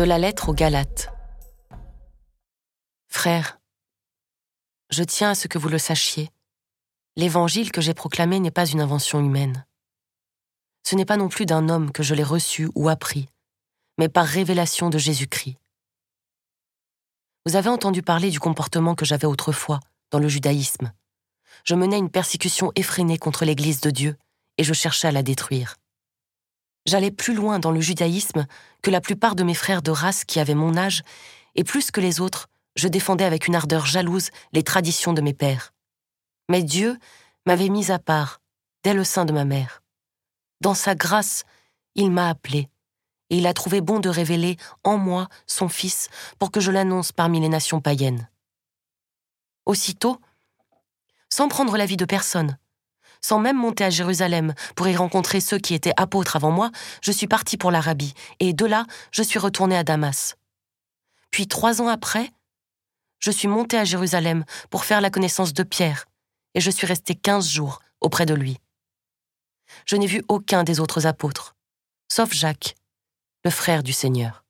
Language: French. de la lettre aux Galates. Frères, je tiens à ce que vous le sachiez. L'évangile que j'ai proclamé n'est pas une invention humaine. Ce n'est pas non plus d'un homme que je l'ai reçu ou appris, mais par révélation de Jésus-Christ. Vous avez entendu parler du comportement que j'avais autrefois dans le judaïsme. Je menais une persécution effrénée contre l'Église de Dieu et je cherchais à la détruire. J'allais plus loin dans le judaïsme que la plupart de mes frères de race qui avaient mon âge, et plus que les autres, je défendais avec une ardeur jalouse les traditions de mes pères. Mais Dieu m'avait mis à part dès le sein de ma mère. Dans sa grâce, il m'a appelé, et il a trouvé bon de révéler en moi son Fils pour que je l'annonce parmi les nations païennes. Aussitôt, sans prendre l'avis de personne, sans même monter à Jérusalem pour y rencontrer ceux qui étaient apôtres avant moi, je suis parti pour l'Arabie, et de là, je suis retourné à Damas. Puis 3 ans après, je suis monté à Jérusalem pour faire la connaissance de Pierre, et je suis resté 15 jours auprès de lui. Je n'ai vu aucun des autres apôtres, sauf Jacques, le frère du Seigneur.